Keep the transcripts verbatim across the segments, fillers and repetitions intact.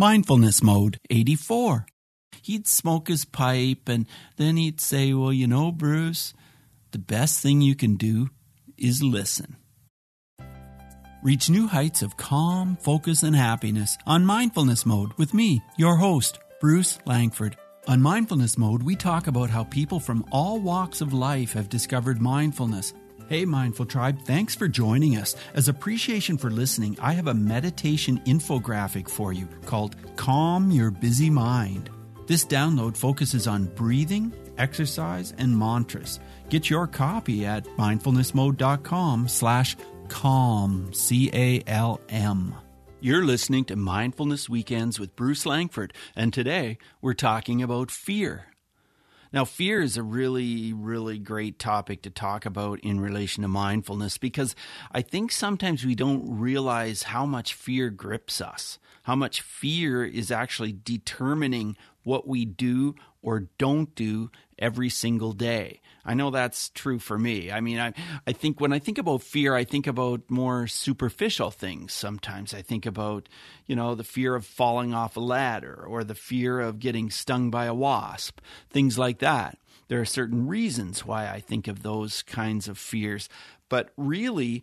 Mindfulness Mode eighty-four. He'd smoke his pipe and then he'd say, well, you know, Bruce, the best thing you can do is listen. Reach new heights of calm, focus, and happiness on Mindfulness Mode with me, your host, Bruce Langford. On Mindfulness Mode, we talk about how people from all walks of life have discovered mindfulness. Hey, Mindful Tribe, thanks for joining us. As appreciation for listening, I have a meditation infographic for you called Calm Your Busy Mind. This download focuses on breathing, exercise, and mantras. Get your copy at mindfulnessmode.com slash calm, C A L M. You're listening to Mindfulness Weekends with Bruce Langford, and today we're talking about fear. Now, fear is a really, really great topic to talk about in relation to mindfulness, because I think sometimes we don't realize how much fear grips us, how much fear is actually determining what we do or don't do every single day. I know that's true for me. I mean, I I think when I think about fear, I think about more superficial things. Sometimes I think about, you know, the fear of falling off a ladder or the fear of getting stung by a wasp, things like that. There are certain reasons why I think of those kinds of fears. But really,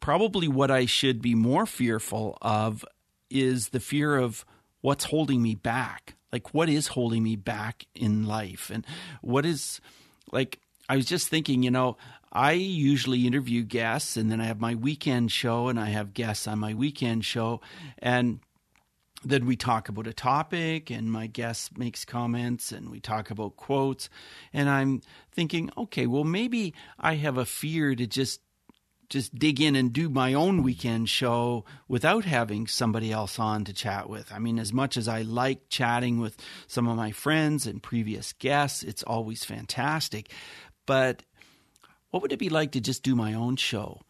probably what I should be more fearful of is the fear of what's holding me back. Like, what is holding me back in life? And what is, like, I was just thinking, you know, I usually interview guests and then I have my weekend show and I have guests on my weekend show. And then we talk about a topic and my guest makes comments and we talk about quotes. And I'm thinking, okay, well, maybe I have a fear to just just dig in and do my own weekend show without having somebody else on to chat with. I mean, as much as I like chatting with some of my friends and previous guests, it's always fantastic. But what would it be like to just do my own show?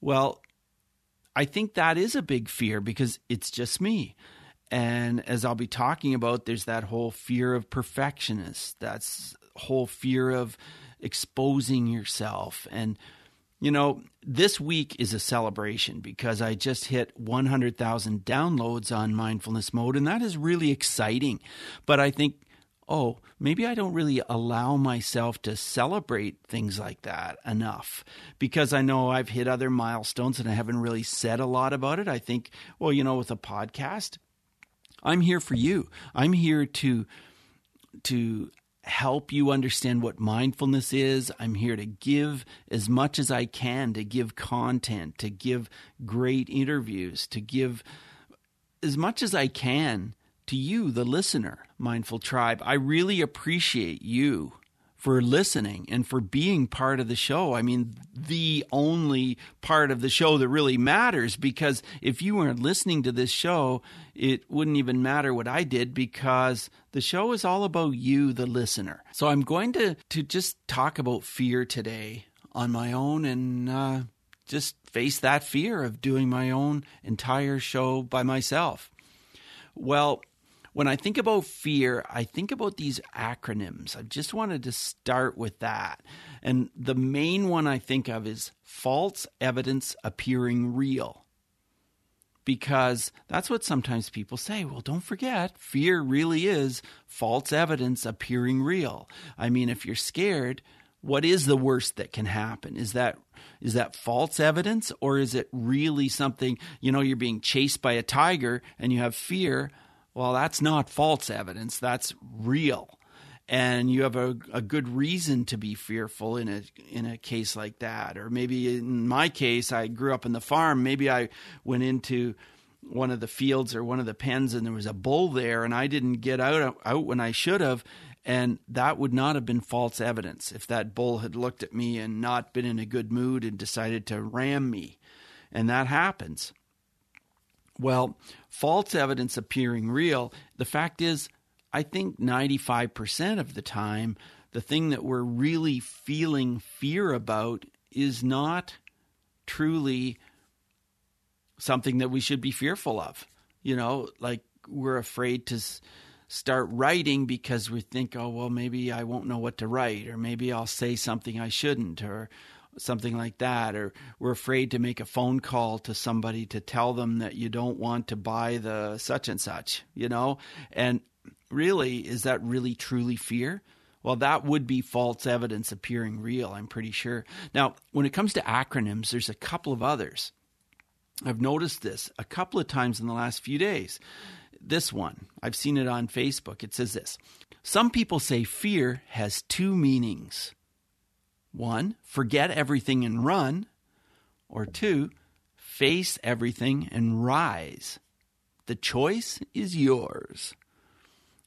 Well, I think that is a big fear because it's just me. And as I'll be talking about, there's that whole fear of perfectionists, that whole fear of exposing yourself. And you know, this week is a celebration because I just hit one hundred thousand downloads on Mindfulness Mode, and that is really exciting. But I think, oh, maybe I don't really allow myself to celebrate things like that enough, because I know I've hit other milestones and I haven't really said a lot about it. I think, well, you know, with a podcast, I'm here for you. I'm here to to. help you understand what mindfulness is. I'm here to give as much as I can, to give content, to give great interviews, to give as much as I can to you, the listener, Mindful Tribe. I really appreciate you for listening and for being part of the show. I mean, the only part of the show that really matters, because if you weren't listening to this show, it wouldn't even matter what I did, because the show is all about you, the listener. So I'm going to, to just talk about fear today on my own and uh, just face that fear of doing my own entire show by myself. Well, when I think about fear, I think about these acronyms. I just wanted to start with that. And the main one I think of is false evidence appearing real. Because that's what sometimes people say. Well, don't forget, fear really is false evidence appearing real. I mean, if you're scared, what is the worst that can happen? Is that is that false evidence, or is it really something, you know, you're being chased by a tiger and you have fear? Well, that's not false evidence. That's real. And you have a, a good reason to be fearful in a in a case like that. Or maybe in my case, I grew up in the farm. Maybe I went into one of the fields or one of the pens and there was a bull there and I didn't get out, out when I should have. And that would not have been false evidence if that bull had looked at me and not been in a good mood and decided to ram me. And that happens. Well, false evidence appearing real, the fact is, I think ninety-five percent of the time, the thing that we're really feeling fear about is not truly something that we should be fearful of. You know, like we're afraid to s- start writing because we think, oh, well, maybe I won't know what to write, or maybe I'll say something I shouldn't, or something like that, or we're afraid to make a phone call to somebody to tell them that you don't want to buy the such and such, you know? And really, is that really truly fear? Well, that would be false evidence appearing real, I'm pretty sure. Now, when it comes to acronyms, there's a couple of others. I've noticed this a couple of times in the last few days. This one, I've seen it on Facebook. It says this. Some people say fear has two meanings. One, forget everything and run. Or two, face everything and rise. The choice is yours.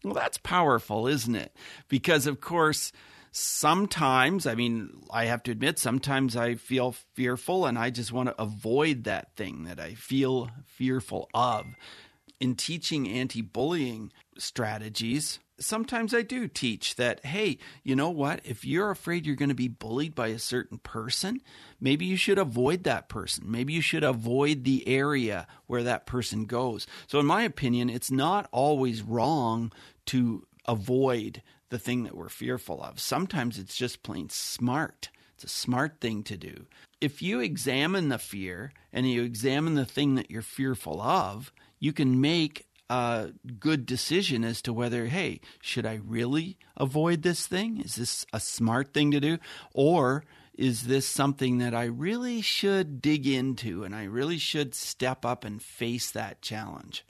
Well, that's powerful, isn't it? Because, of course, sometimes, I mean, I have to admit, sometimes I feel fearful and I just want to avoid that thing that I feel fearful of. In teaching anti-bullying strategies, sometimes I do teach that, hey, you know what? If you're afraid you're going to be bullied by a certain person, maybe you should avoid that person. Maybe you should avoid the area where that person goes. So in my opinion, it's not always wrong to avoid the thing that we're fearful of. Sometimes it's just plain smart. It's a smart thing to do. If you examine the fear and you examine the thing that you're fearful of, you can make a good decision as to whether, hey, should I really avoid this thing? Is this a smart thing to do? Or is this something that I really should dig into and I really should step up and face that challenge?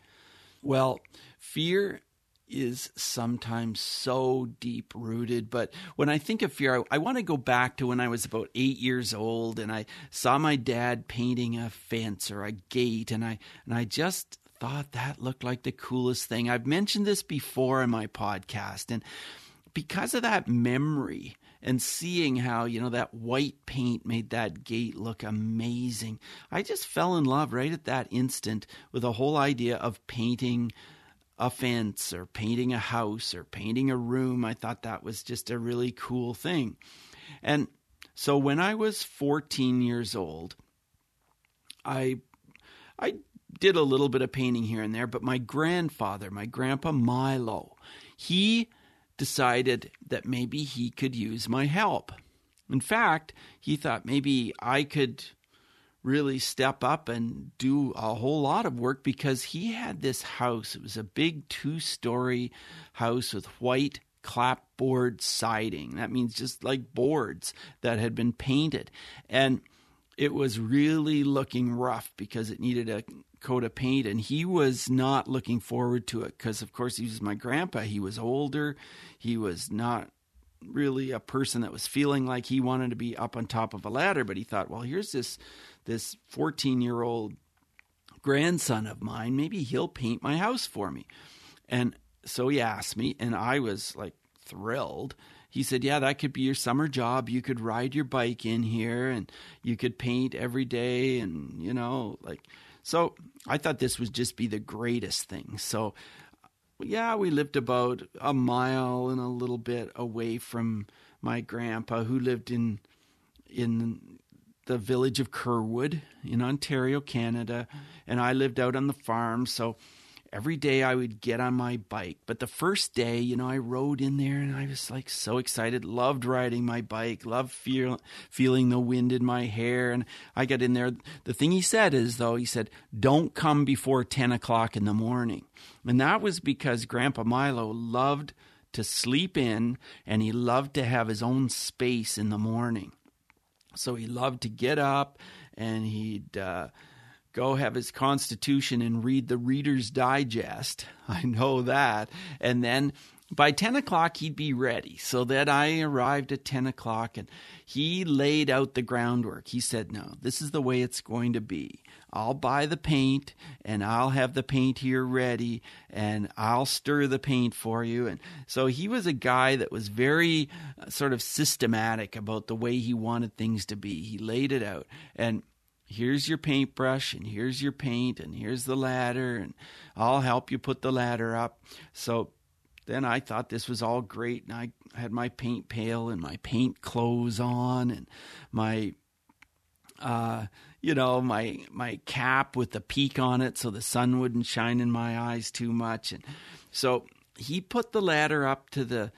Well, fear is sometimes so deep-rooted. But when I think of fear, I, I want to go back to when I was about eight years old and I saw my dad painting a fence or a gate, and I and I just thought that looked like the coolest thing. I've mentioned this before in my podcast. And because of that memory and seeing how, you know, that white paint made that gate look amazing, I just fell in love right at that instant with the whole idea of painting a fence or painting a house or painting a room. I thought that was just a really cool thing. And so when I was fourteen years old, I, I, did a little bit of painting here and there, but my grandfather, my grandpa Milo, he decided that maybe he could use my help. In fact, he thought maybe I could really step up and do a whole lot of work, because he had this house. It was a big two-story house with white clapboard siding. That means just like boards that had been painted. And it was really looking rough because it needed a coat of paint, and he was not looking forward to it because, of course, he was my grandpa. He was older. He was not really a person that was feeling like he wanted to be up on top of a ladder, but he thought, well, here's this this fourteen-year-old grandson of mine. Maybe he'll paint my house for me. And so he asked me, and I was like thrilled. He said, yeah, that could be your summer job. You could ride your bike in here and you could paint every day. And, you know, like, so I thought this would just be the greatest thing. So, yeah, we lived about a mile and a little bit away from my grandpa, who lived in in the village of Kerwood in Ontario, Canada. And I lived out on the farm. So every day I would get on my bike. But the first day, you know, I rode in there and I was like so excited, loved riding my bike, loved feel, feeling the wind in my hair. And I got in there. The thing he said is, though, he said, don't come before ten o'clock in the morning. And that was because Grandpa Milo loved to sleep in and he loved to have his own space in the morning. So he loved to get up and he'd uh, go have his constitution and read the Reader's Digest. I know that. And then by ten o'clock, he'd be ready. So then I arrived at ten o'clock and he laid out the groundwork. He said, no, this is the way it's going to be. I'll buy the paint and I'll have the paint here ready and I'll stir the paint for you. And so he was a guy that was very uh, sort of systematic about the way he wanted things to be. He laid it out, and here's your paintbrush, and here's your paint, and here's the ladder, and I'll help you put the ladder up. So then I thought this was all great, and I had my paint pail and my paint clothes on, and my, uh, you know, my my cap with the peak on it so the sun wouldn't shine in my eyes too much. And so he put the ladder up to the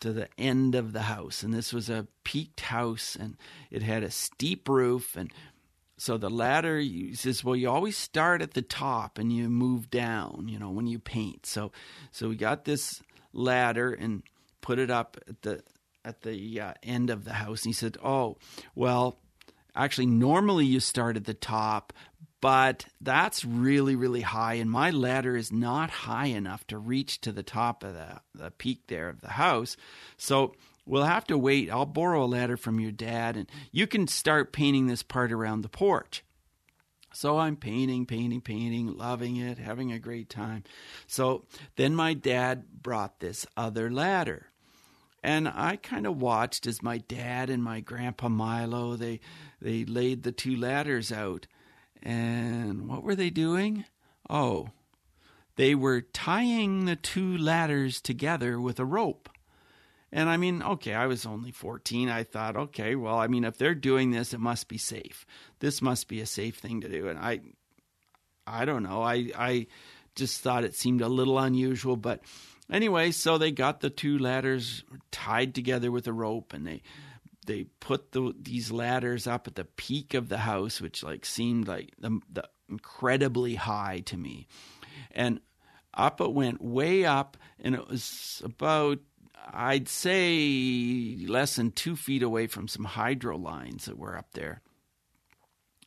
to the end of the house. And this was a peaked house, and it had a steep roof. And so the ladder, he says, well, you always start at the top and you move down, you know, when you paint. So so we got this ladder and put it up at the at the uh, end of the house. And he said, oh, well, actually, normally you start at the top, but that's really, really high, and my ladder is not high enough to reach to the top of the, the peak there of the house. So we'll have to wait. I'll borrow a ladder from your dad, and you can start painting this part around the porch. So I'm painting, painting, painting, loving it, having a great time. So then my dad brought this other ladder. And I kind of watched as my dad and my grandpa Milo, they they laid the two ladders out. And what were they doing? Oh, they were tying the two ladders together with a rope. And I mean, okay, I was only fourteen. I thought, okay, well, I mean, if they're doing this, it must be safe. This must be a safe thing to do. And I I don't know. I, I just thought it seemed a little unusual, but... Anyway, so they got the two ladders tied together with a rope, and they they put the, these ladders up at the peak of the house, which like seemed like the, the incredibly high to me. And up it went, way up, and it was about, I'd say, less than two feet away from some hydro lines that were up there.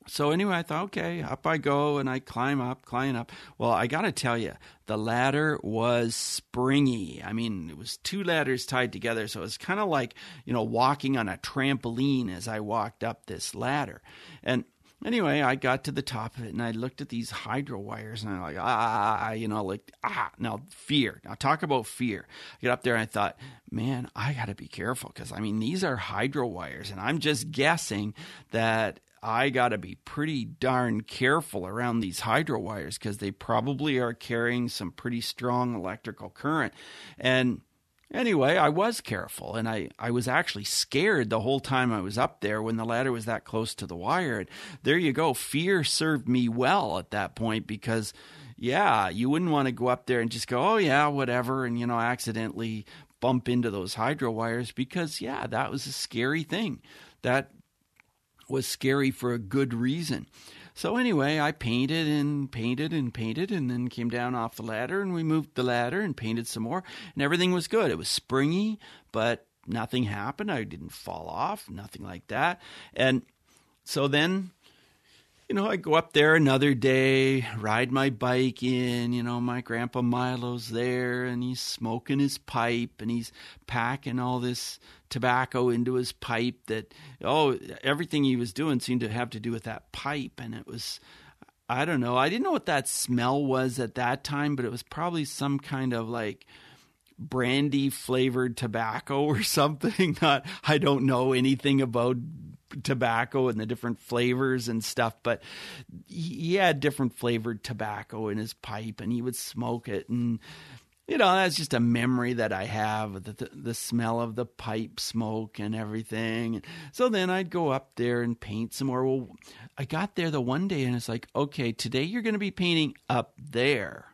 So anyway, I thought, okay, up I go, and I climb up, climb up. Well, I got to tell you, the ladder was springy. I mean, it was two ladders tied together, so it was kind of like, you know, walking on a trampoline as I walked up this ladder. And anyway, I got to the top of it, and I looked at these hydro wires, and I'm like, ah, you know, like, ah, now fear. Now talk about fear. I get up there, and I thought, man, I got to be careful, because, I mean, these are hydro wires, and I'm just guessing that I got to be pretty darn careful around these hydro wires, because they probably are carrying some pretty strong electrical current. And anyway, I was careful, and I, I was actually scared the whole time I was up there when the ladder was that close to the wire. And there you go. Fear served me well at that point, because, yeah, you wouldn't want to go up there and just go, oh, yeah, whatever, and, you know, accidentally bump into those hydro wires, because, yeah, that was a scary thing. That was scary for a good reason. So anyway, I painted and painted and painted, and then came down off the ladder, and we moved the ladder and painted some more, and everything was good. It was springy, but nothing happened. I didn't fall off, nothing like that. And so then, you know, I go up there another day, ride my bike in, you know, my grandpa Milo's there, and he's smoking his pipe, and he's packing all this tobacco into his pipe that, oh, everything he was doing seemed to have to do with that pipe. And it was, I don't know, I didn't know what that smell was at that time, but it was probably some kind of like brandy flavored tobacco or something. Not, I don't know anything about tobacco and the different flavors and stuff, but he had different flavored tobacco in his pipe, and he would smoke it. And, you know, that's just a memory that I have, the, the, the smell of the pipe smoke and everything. So then I'd go up there and paint some more. Well, I got there the one day, and it's like, okay, today you're going to be painting up there.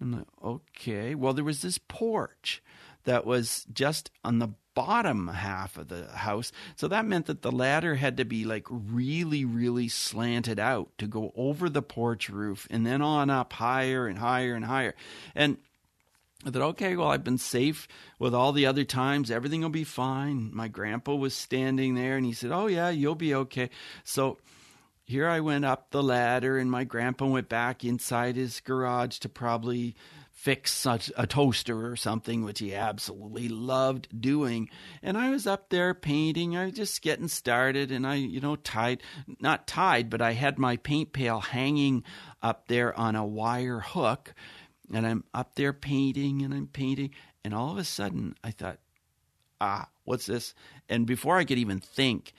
I'm like, okay. Well, there was this porch that was just on the bottom half of the house. So that meant that the ladder had to be like really, really slanted out to go over the porch roof and then on up higher and higher and higher. And I thought, okay, well, I've been safe with all the other times. Everything will be fine. My grandpa was standing there, and he said, oh, yeah, you'll be okay. So here I went up the ladder, and my grandpa went back inside his garage to probably fix a, a toaster or something, which he absolutely loved doing. And I was up there painting. I was just getting started, and I, you know, tied, not tied, but I had my paint pail hanging up there on a wire hook, and I'm up there painting, and I'm painting, and all of a sudden I thought, ah, what's this? And before I could even think,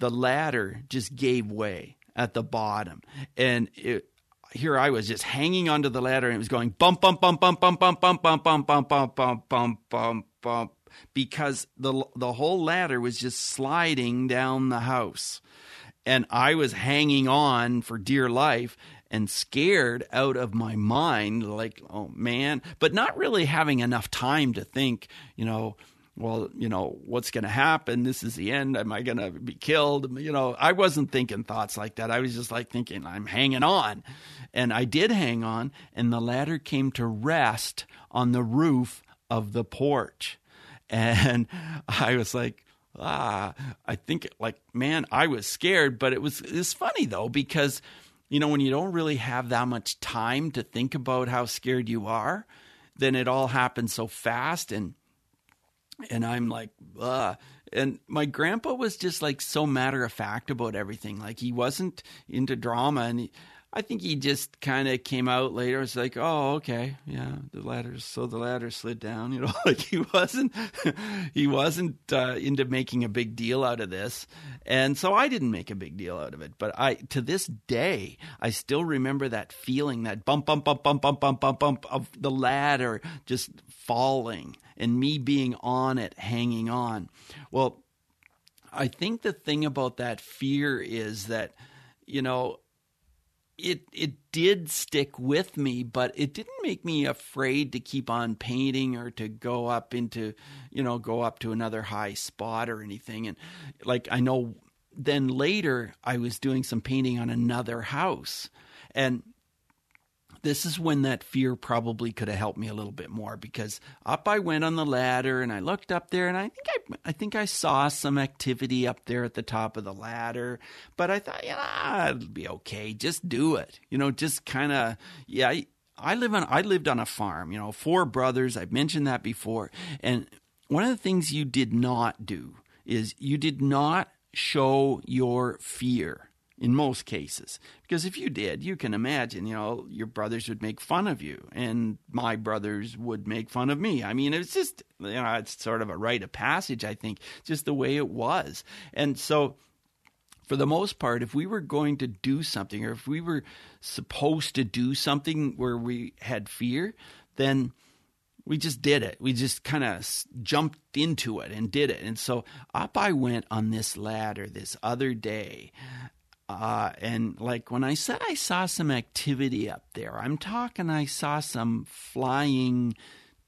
the ladder just gave way at the bottom, and it, here I was just hanging onto the ladder, and it was going bump, bump, bump, bump, bump, bump, bump, bump, bump, bump, bump, bump, bump, bump, bump, because the the whole ladder was just sliding down the house. And I was hanging on for dear life and scared out of my mind, like, oh, man, but not really having enough time to think, you know, well, you know, what's going to happen? This is the end. Am I going to be killed? You know, I wasn't thinking thoughts like that. I was just like thinking, I'm hanging on. And I did hang on, and the ladder came to rest on the roof of the porch. And I was like, ah, I think like, man, I was scared. But it was, it's funny though, because, you know, when you don't really have that much time to think about how scared you are, then it all happens so fast. And And I'm like, ugh. And my grandpa was just like so matter of fact about everything. Like he wasn't into drama. And he, I think he just kind of came out later. It's like, oh, okay. Yeah. The ladder. So the ladder slid down, you know, like he wasn't, he wasn't uh, into making a big deal out of this. And so I didn't make a big deal out of it. But I, to this day, I still remember that feeling, that bump, bump, bump, bump, bump, bump, bump, bump of the ladder just falling. And me being on it, hanging on. Well, I think the thing about that fear is that, you know, it it did stick with me, but it didn't make me afraid to keep on painting or to go up into, you know, go up to another high spot or anything. And like I know then later I was doing some painting on another house, and this is when that fear probably could have helped me a little bit more, because up I went on the ladder and I looked up there, and I think I, I think I saw some activity up there at the top of the ladder, but I thought, yeah, it'll be okay. Just do it. You know, just kind of, yeah, I, I live on, I lived on a farm, you know, four brothers. I've mentioned that before. And one of the things you did not do is you did not show your fear. In most cases, because if you did, you can imagine, you know, your brothers would make fun of you, and my brothers would make fun of me. I mean, it's just, you know, it's sort of a rite of passage, I think, just the way it was. And so for the most part, if we were going to do something, or if we were supposed to do something where we had fear, then we just did it. We just kind of jumped into it and did it. And so up I went on this ladder this other day. Uh, and like when I said I saw some activity up there, I'm talking I saw some flying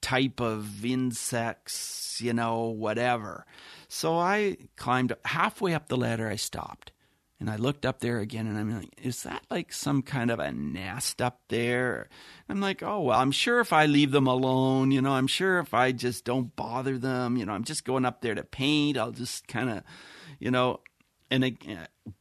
type of insects, you know, whatever. So I climbed up, halfway up the ladder, I stopped. And I looked up there again, and I'm like, is that like some kind of a nest up there? I'm like, oh, well, I'm sure if I leave them alone, you know, I'm sure if I just don't bother them, you know, I'm just going up there to paint. I'll just kind of, you know. And it,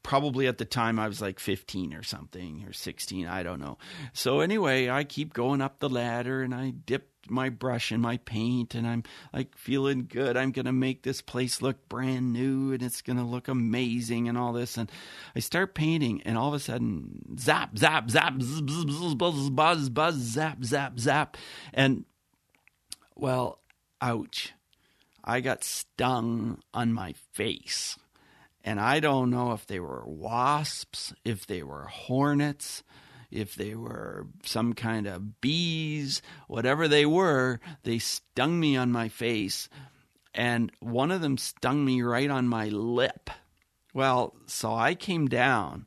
probably at the time I was like fifteen or something, or sixteen, I don't know. So anyway, I keep going up the ladder, and I dip my brush in my paint, and I'm like feeling good. I'm going to make this place look brand new, and it's going to look amazing and all this. And I start painting, and all of a sudden, zap, zap, zap, buzz, buzz, buzz, buzz, zap, zap, zap. And well, ouch. I got stung on my face. And I don't know if they were wasps, if they were hornets, if they were some kind of bees, whatever they were, they stung me on my face. And one of them stung me right on my lip. Well, so I came down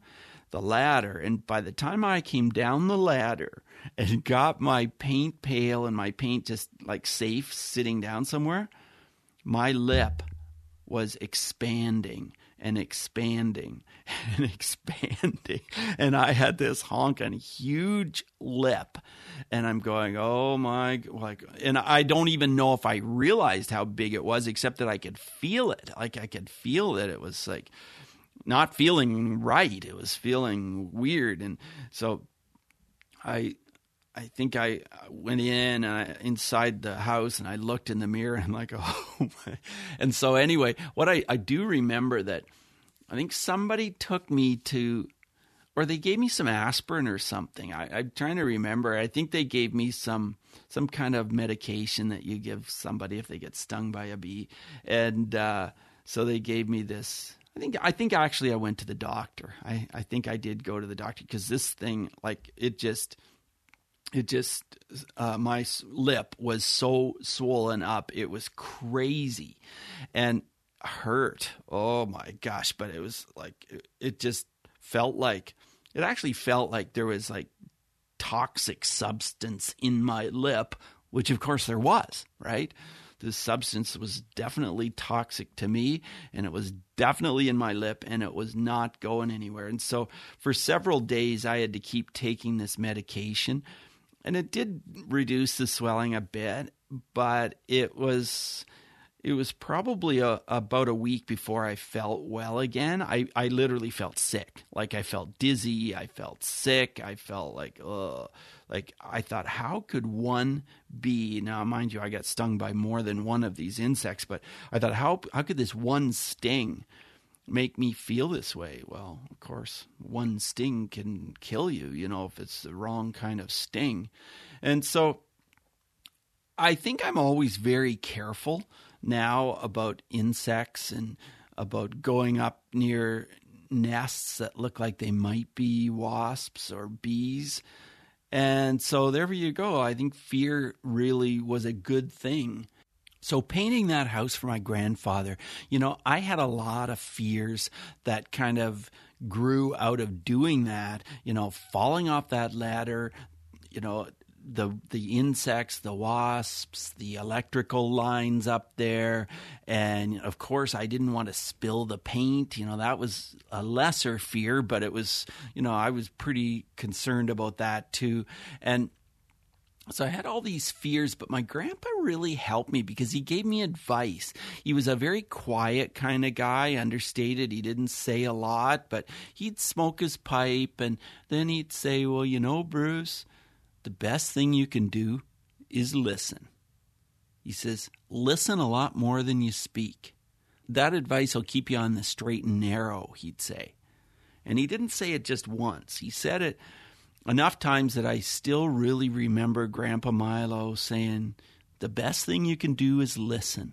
the ladder, and by the time I came down the ladder and got my paint pail and my paint just like safe sitting down somewhere, my lip was expanding. And expanding and expanding. And I had this honking huge lip. And I'm going, oh my, like, and I don't even know if I realized how big it was, except that I could feel it. Like I could feel that it was like not feeling right. It was feeling weird. And so I, I think I went in and I, inside the house, and I looked in the mirror, and I'm like, oh my. And so anyway, what I, I do remember that I think somebody took me to, or they gave me some aspirin or something. I, I'm trying to remember. I think they gave me some, some kind of medication that you give somebody if they get stung by a bee. And uh, so they gave me this. I think I think actually I went to the doctor. I, I think I did go to the doctor, because this thing, like it just... It just, uh, my lip was so swollen up. It was crazy and hurt. Oh my gosh. But it was like, it just felt like, it actually felt like there was like toxic substance in my lip, which of course there was, right? This substance was definitely toxic to me, and it was definitely in my lip, and it was not going anywhere. And so for several days, I had to keep taking this medication, and it did reduce the swelling a bit, but it was... It was probably a, about a week before I felt well again. I, I literally felt sick. Like I felt dizzy. I felt sick. I felt like, ugh. Like I thought, how could one be? Now, mind you, I got stung by more than one of these insects, but I thought, how how could this one sting make me feel this way? Well, of course, one sting can kill you, you know, if it's the wrong kind of sting. And so I think I'm always very careful now about insects and about going up near nests that look like they might be wasps or bees. And so there you go. I think fear really was a good thing. So painting that house for my grandfather, you know, I had a lot of fears that kind of grew out of doing that, you know, falling off that ladder, you know, the the insects, the wasps, the electrical lines up there. And of course, I didn't want to spill the paint. You know, that was a lesser fear, but it was, you know, I was pretty concerned about that too. And so I had all these fears, but my grandpa really helped me because he gave me advice. He was a very quiet kind of guy, understated. He didn't say a lot, but he'd smoke his pipe and then he'd say, well, you know, Bruce, the best thing you can do is listen. He says, listen a lot more than you speak. That advice will keep you on the straight and narrow, he'd say. And he didn't say it just once. He said it enough times that I still really remember Grandpa Milo saying, the best thing you can do is listen.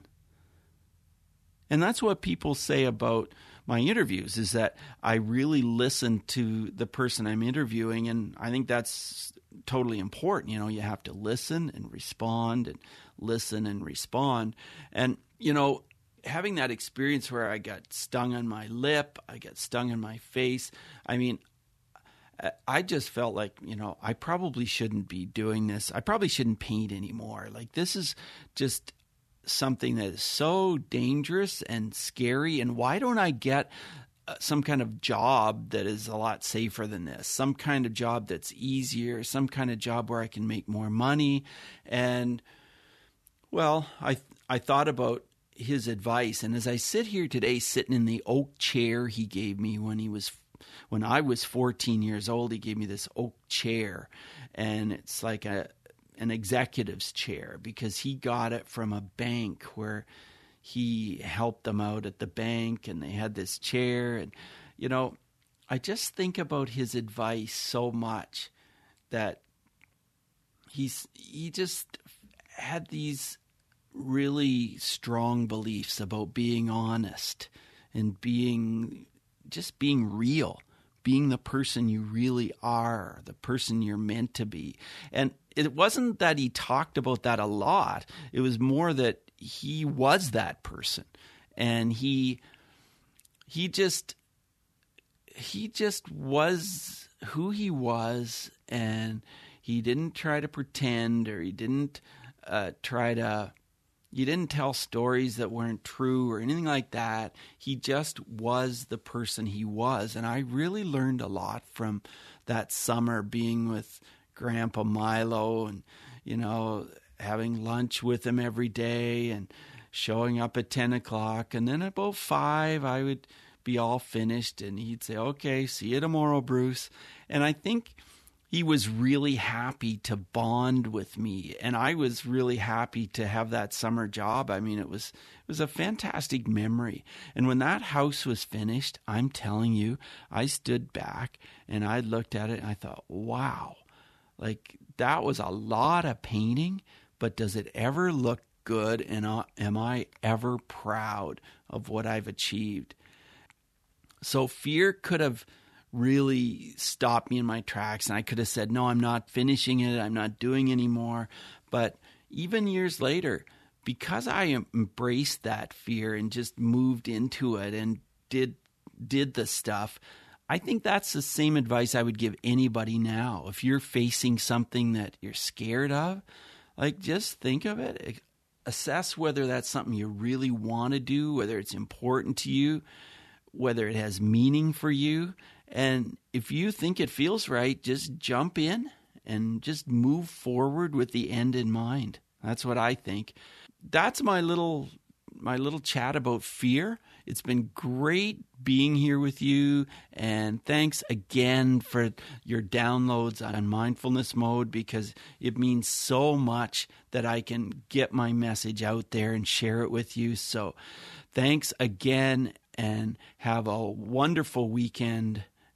And that's what people say about my interviews, is that I really listen to the person I'm interviewing, and I think that's totally important. You know, you have to listen and respond and listen and respond. And, you know, having that experience where I got stung on my lip, I got stung in my face, I mean, I just felt like, you know, I probably shouldn't be doing this. I probably shouldn't paint anymore. Like, this is just something that is so dangerous and scary, and why don't I get some kind of job that is a lot safer than this, some kind of job that's easier, some kind of job where I can make more money? And, well, I I thought about his advice, and as I sit here today sitting in the oak chair he gave me when he was when I was fourteen years old, he gave me this oak chair, and it's like a an executive's chair because he got it from a bank where he helped them out at the bank, and they had this chair. And, you know, I just think about his advice so much that he's he just had these really strong beliefs about being honest and being just being real, being the person you really are, the person you're meant to be. And it wasn't that he talked about that a lot. It was more that he was that person, and he he just he just was who he was, and he didn't try to pretend, or he didn't uh, try to he didn't tell stories that weren't true or anything like that. He just was the person he was, and I really learned a lot from that summer being with Grandpa Milo, and, you know, having lunch with him every day and showing up at ten o'clock. And then about five, I would be all finished, and he'd say, okay, see you tomorrow, Bruce. And I think he was really happy to bond with me, and I was really happy to have that summer job. I mean, it was it was a fantastic memory. And when that house was finished, I'm telling you, I stood back and I looked at it and I thought, wow. Like, that was a lot of painting, but does it ever look good, and uh, am I ever proud of what I've achieved? So fear could have really stopped me in my tracks, and I could have said, no, I'm not finishing it, I'm not doing anymore. But even years later, because I embraced that fear and just moved into it and did did the stuff, I think that's the same advice I would give anybody now. If you're facing something that you're scared of, like, just think of it assess whether that's something you really want to do, whether it's important to you, whether it has meaning for you. And if you think it feels right, just jump in and just move forward with the end in mind. That's what I think. That's my little my little chat about fear. It's been great being here with you, and thanks again for your downloads on Mindfulness Mode, because it means so much that I can get my message out there and share it with you. So thanks again, and have a wonderful weekend,